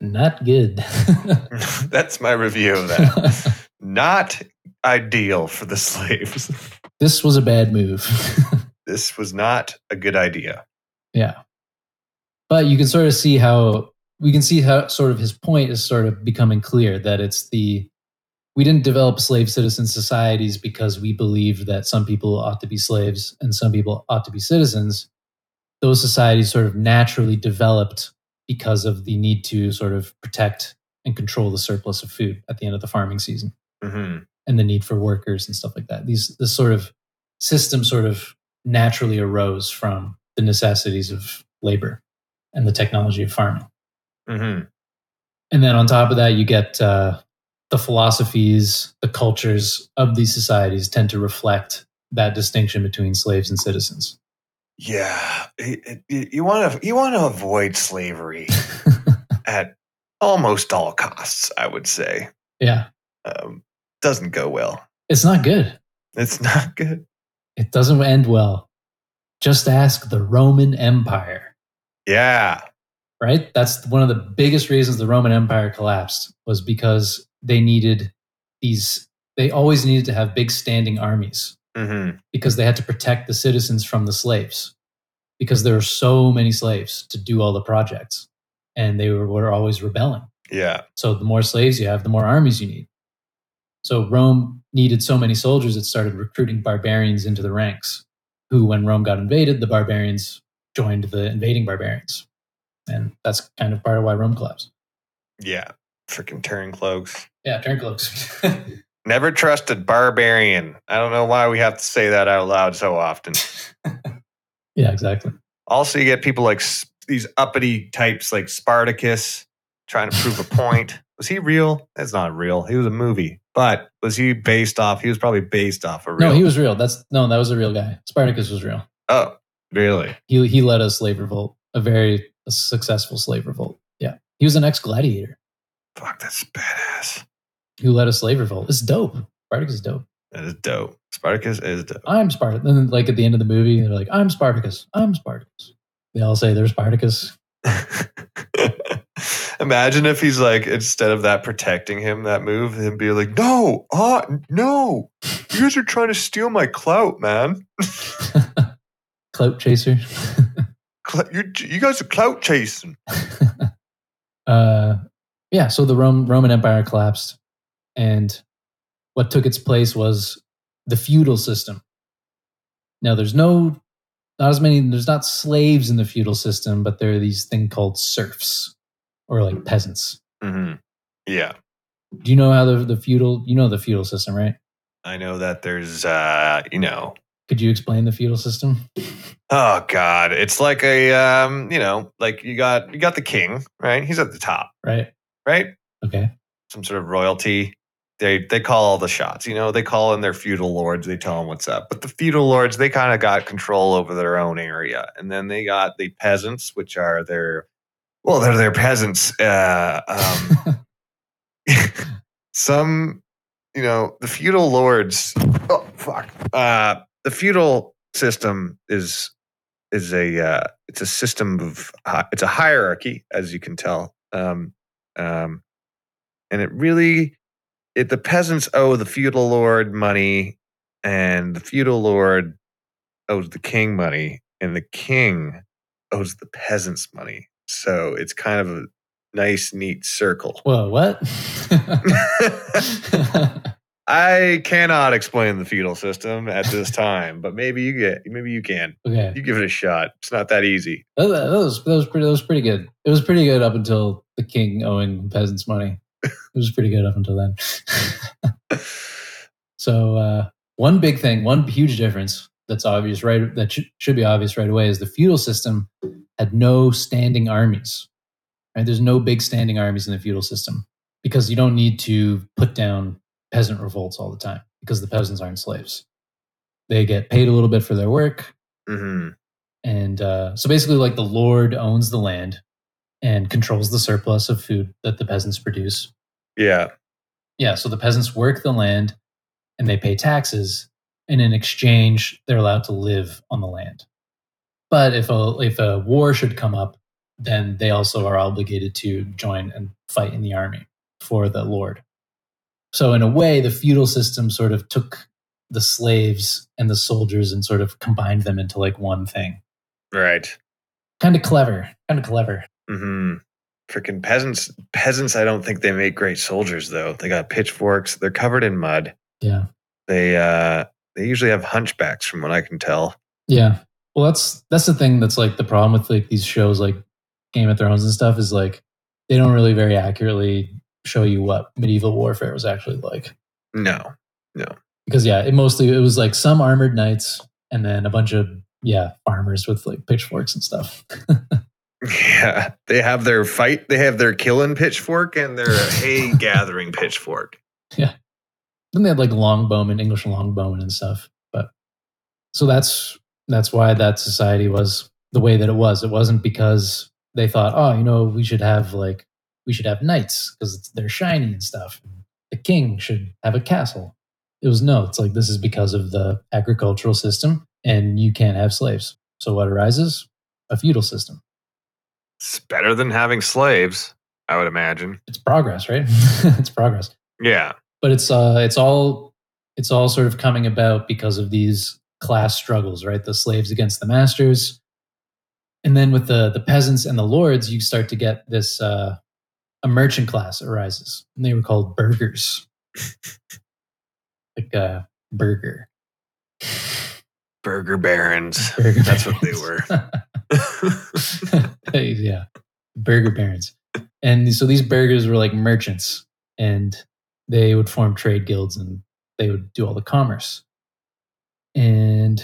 Not good. That's my review of that. Not ideal for the slaves. This was a bad move. This was not a good idea. Yeah. But you can sort of see how, we can see how sort of his point is sort of becoming clear, that it's the, we didn't develop slave citizen societies because we believed that some people ought to be slaves and some people ought to be citizens. Those societies sort of naturally developed because of the need to sort of protect and control the surplus of food at the end of the farming season, mm-hmm. and the need for workers and stuff like that. This sort of system sort of naturally arose from the necessities of labor and the technology of farming. Mm-hmm. And then on top of that, you get the philosophies, the cultures of these societies tend to reflect that distinction between slaves and citizens. Yeah, you want to avoid slavery at almost all costs, I would say. Yeah, doesn't go well. It's not good. It's not good. It doesn't end well. Just ask the Roman Empire. Yeah, right. That's one of the biggest reasons the Roman Empire collapsed, was because they needed these. They always needed to have big standing armies. Mm-hmm. Because they had to protect the citizens from the slaves, because there were so many slaves to do all the projects, and they were always rebelling. Yeah. So the more slaves you have, the more armies you need. So Rome needed so many soldiers, it started recruiting barbarians into the ranks, who, when Rome got invaded, the barbarians joined the invading barbarians. And that's kind of part of why Rome collapsed. Yeah. Freaking turncloaks. Yeah, turncloaks. Never trusted barbarian. I don't know why we have to say that out loud so often. Yeah, exactly. Also, you get people like these uppity types like Spartacus trying to prove a point. Was he real? That's not real. He was a movie. But was he based off? He was probably based off a real. No, he was real. That was a real guy. Spartacus was real. Oh, really? He led a slave revolt, a very successful slave revolt. Yeah. He was an ex-gladiator. Fuck, that's badass. Who led a slave revolt. It's dope. Spartacus is dope. It is dope. Spartacus is dope. I'm Spartacus. Then, like, at the end of the movie, they're like, I'm Spartacus. I'm Spartacus. They all say they're Spartacus. Imagine if he's like, instead of that protecting him, that move, him be like, no, you guys are trying to steal my clout, man. Clout chaser. You guys are clout chasing. Yeah, so the Roman Empire collapsed. And what took its place was the feudal system. Now, there's not slaves in the feudal system, but there are these thing called serfs, or like peasants. Mm-hmm. Yeah. Do you know how the feudal system, right? I know that there's, Could you explain the feudal system? Oh God. It's like a, like you got the king, right? He's at the top. Right? Okay. Some sort of royalty. They call all the shots. They call in their feudal lords. They tell them what's up. But the feudal lords, they kind of got control over their own area. And then they got the peasants, which are they're their peasants. The feudal lords. Oh, fuck. The feudal system is a system of, it's a hierarchy, as you can tell. And it the peasants owe the feudal lord money, and the feudal lord owes the king money, and the king owes the peasants money. So it's kind of a nice, neat circle. Whoa, what? I cannot explain the feudal system at this time, but maybe you can. Okay, you give it a shot. It's not that easy. That was pretty good. It was pretty good up until the king owing peasants money. It was pretty good up until then. So one big thing, one huge difference that's obvious, right? That should be obvious right away is the feudal system had no standing armies. Right? There's no big standing armies in the feudal system because you don't need to put down peasant revolts all the time because the peasants aren't slaves. They get paid a little bit for their work. Mm-hmm. And so basically like the lord owns the land and controls the surplus of food that the peasants produce. Yeah. Yeah. So the peasants work the land and they pay taxes, and in exchange, they're allowed to live on the land. But if a war should come up, then they also are obligated to join and fight in the army for the lord. So in a way, the feudal system sort of took the slaves and the soldiers and sort of combined them into like one thing. Right. Kind of clever. Mm-hmm. Freaking peasants. Peasants, I don't think they make great soldiers, though. They got pitchforks. They're covered in mud. Yeah. They usually have hunchbacks from what I can tell. Yeah. Well, that's the thing that's like the problem with like these shows like Game of Thrones and stuff is like they don't really very accurately show you what medieval warfare was actually like. No. Because it was like some armored knights and then a bunch of farmers with like pitchforks and stuff. Yeah, they have their fight. They have their killing pitchfork and their hay gathering pitchfork. Yeah. Then they had like longbowmen, English longbowmen and stuff. But so that's why that society was the way that it was. It wasn't because they thought, oh, we should have knights because they're shiny and stuff. The king should have a castle. It's like this is because of the agricultural system and you can't have slaves. So what arises? A feudal system. It's better than having slaves, I would imagine. It's progress, right? It's progress. Yeah. But it's all sort of coming about because of these class struggles, right? The slaves against the masters. And then with the peasants and the lords, you start to get this... a merchant class arises, and they were called burghers. Like a burger. Burger barons. That's what they were. Yeah. Burger barons. And so these burghers were like merchants, and they would form trade guilds, and they would do all the commerce. And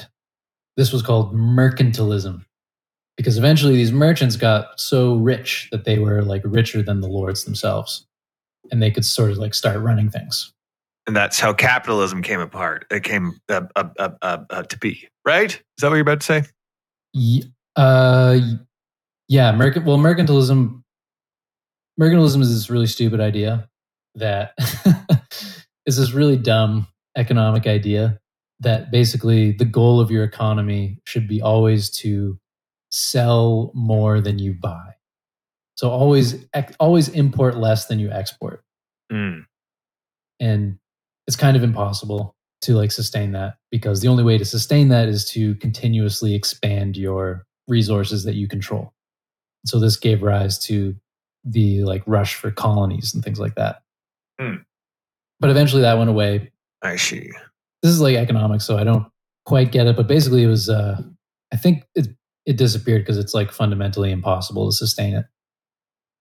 this was called mercantilism. Because eventually these merchants got so rich that they were like richer than the lords themselves. And they could sort of like start running things. And that's how capitalism came apart. It came to be, right? Is that what you're about to say? Yeah. Mercantilism is this really stupid idea that is this really dumb economic idea that basically the goal of your economy should be always to sell more than you buy. So always import less than you export. Mm. And it's kind of impossible to like sustain that because the only way to sustain that is to continuously expand your resources that you control. So this gave rise to the like rush for colonies and things like that. Mm. But eventually that went away. I see. This is like economics, so I don't quite get it, but basically it was, I think it disappeared because it's like fundamentally impossible to sustain it.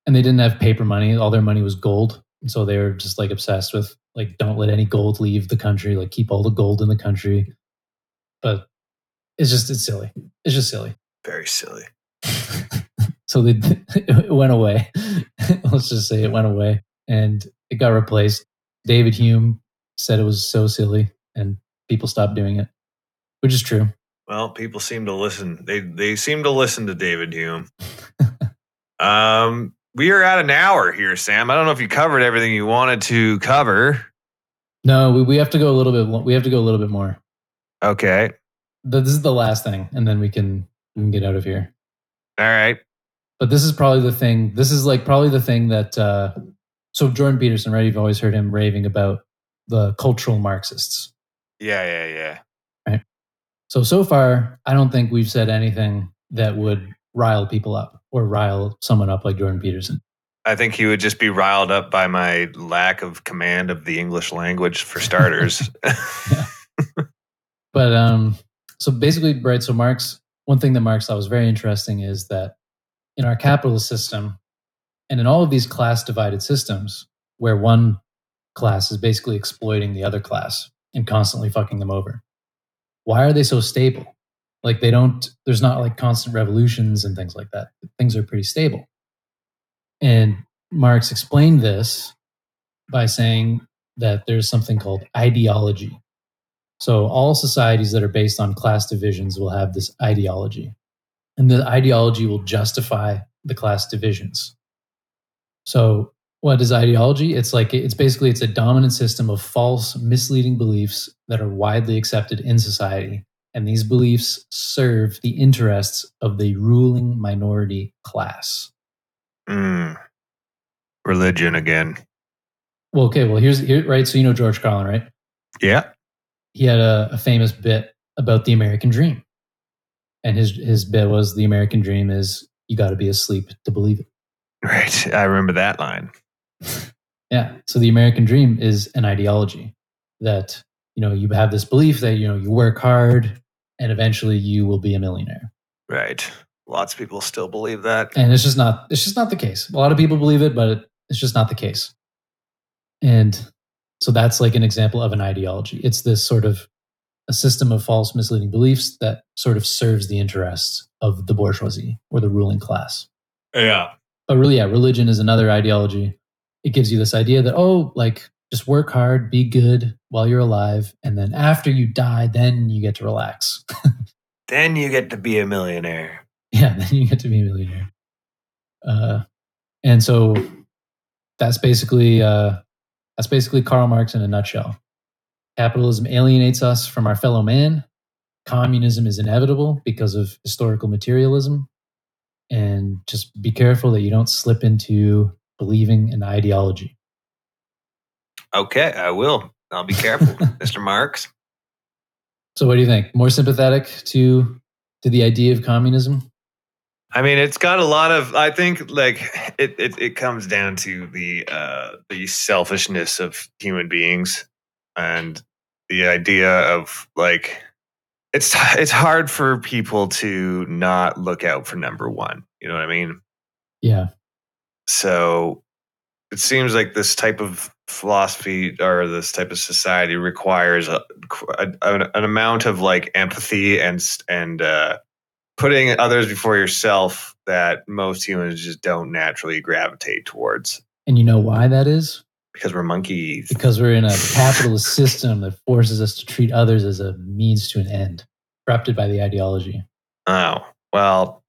And they didn't have paper money. All their money was gold. And so they were just like obsessed with like, don't let any gold leave the country, like keep all the gold in the country. But it's silly. It's just silly. Very silly. So it went away. Let's just say it went away and it got replaced. David Hume said it was so silly and people stopped doing it, which is true. Well, people seem to listen. They seem to listen to David Hume. We are at an hour here, Sam. I don't know if you covered everything you wanted to cover. No, we have to go a little bit. We have to go a little bit more. Okay. This is the last thing, and then we can get out of here. All right. But this is probably the thing. This is like probably the thing that. So Jordan Peterson, right? You've always heard him raving about the cultural Marxists. Yeah. So far, I don't think we've said anything that would rile people up or rile someone up like Jordan Peterson. I think he would just be riled up by my lack of command of the English language, for starters. But so basically, right, so Marx, one thing that Marx thought was very interesting is that in our capitalist system and in all of these class-divided systems where one class is basically exploiting the other class and constantly fucking them over, why are they so stable? Like they don't, there's not like constant revolutions and things like that. Things are pretty stable. And Marx explained this by saying that there's something called ideology. So all societies that are based on class divisions will have this ideology. And the ideology will justify the class divisions. So what is ideology? It's like, it's basically, it's a dominant system of false, misleading beliefs that are widely accepted in society. And these beliefs serve the interests of the ruling minority class. Religion again. Well, okay. Well, here's right. So you know George Carlin, right? Yeah. He had a famous bit about the American dream, and his bit was the American dream is you got to be asleep to believe it. Right. I remember that line. Yeah. So the American dream is an ideology that, you know, you have this belief that, you know, you work hard and eventually you will be a millionaire. Right. Lots of people still believe that. And it's just not the case. A lot of people believe it, but it's just not the case. And so that's like an example of an ideology. It's this sort of a system of false, misleading beliefs that sort of serves the interests of the bourgeoisie or the ruling class. Yeah. But really, yeah, religion is another ideology. It gives you this idea that, oh, like just work hard, be good while you're alive. And then after you die, then you get to relax. Then you get to be a millionaire. Yeah, then you get to be a millionaire. And so that's basically Karl Marx in a nutshell. Capitalism alienates us from our fellow man. Communism is inevitable because of historical materialism. And just be careful that you don't slip into believing an ideology. Okay, I will. I'll be careful, Mr. Marx. So what do you think? More sympathetic to the idea of communism? I mean, it's got a lot of, I think, like, it comes down to the selfishness of human beings and the idea of, like, it's hard for people to not look out for number one. You know what I mean? Yeah. So it seems like this type of philosophy or this type of society requires an amount of, like, empathy and putting others before yourself that most humans just don't naturally gravitate towards. And you know why that is? Because we're monkeys. Because we're in a capitalist system that forces us to treat others as a means to an end, corrupted by the ideology. Oh, well.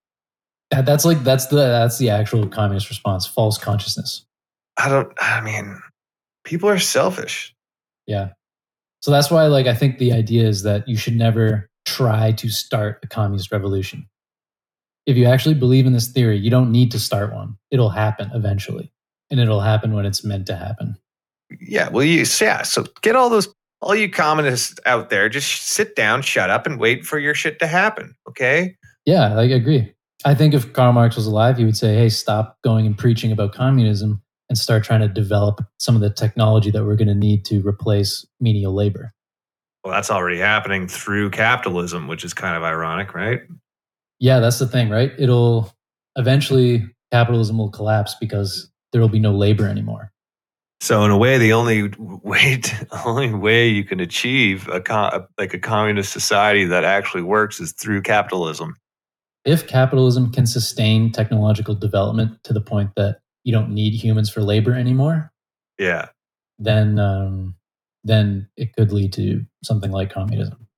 That's the actual communist response, false consciousness. I mean, people are selfish. Yeah. So that's why, like, I think the idea is that you should never try to start a communist revolution. If you actually believe in this theory, you don't need to start one. It'll happen eventually, and it'll happen when it's meant to happen. Yeah. Well, so get all you communists out there, just sit down, shut up, and wait for your shit to happen. Okay. Yeah, I agree. I think if Karl Marx was alive, he would say, hey, stop going and preaching about communism and start trying to develop some of the technology that we're going to need to replace menial labor. Well, that's already happening through capitalism, which is kind of ironic, right? Yeah, that's the thing, right? It'll eventually, capitalism will collapse because there will be no labor anymore. So in a way, the only way you can achieve a communist society that actually works is through capitalism. If capitalism can sustain technological development to the point that you don't need humans for labor anymore, yeah, then it could lead to something like communism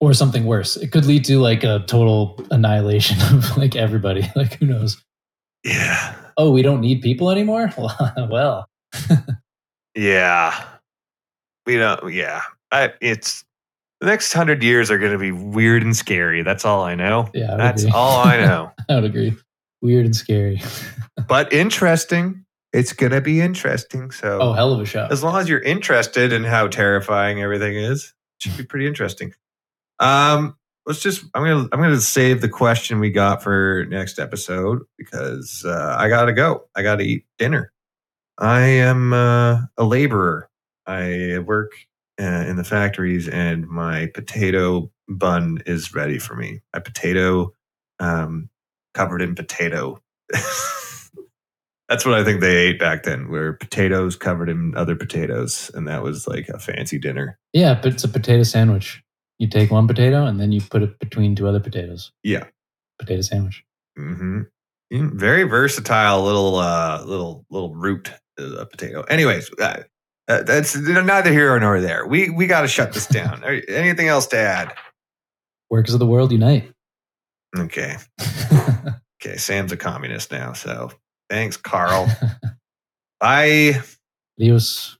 or something worse. It could lead to like a total annihilation of like everybody. Like, who knows? Yeah. Oh, we don't need people anymore? Well. Yeah. We don't. Yeah. It's the next 100 years are going to be weird and scary. That's all I know. Yeah. That's agree. All I know. I would agree. Weird and scary. But interesting. It's going to be interesting. So, oh, hell of a show. As long as you're interested in how terrifying everything is, it should be pretty interesting. let's just, I'm gonna save the question we got for next episode because I gotta go. I gotta eat dinner. I am a laborer. I work in the factories, and my potato bun is ready for me. My potato covered in potato. That's what I think they ate back then, were potatoes covered in other potatoes. And that was like a fancy dinner. Yeah, but it's a potato sandwich. You take one potato and then you put it between two other potatoes. Yeah. Potato sandwich. Mm-hmm. Very versatile little root potato. Anyways, that's neither here nor there. We got to shut this down. Anything else to add? Workers of the world unite. Okay. Okay, Sam's a communist now, so thanks, Carl. Bye. Adios.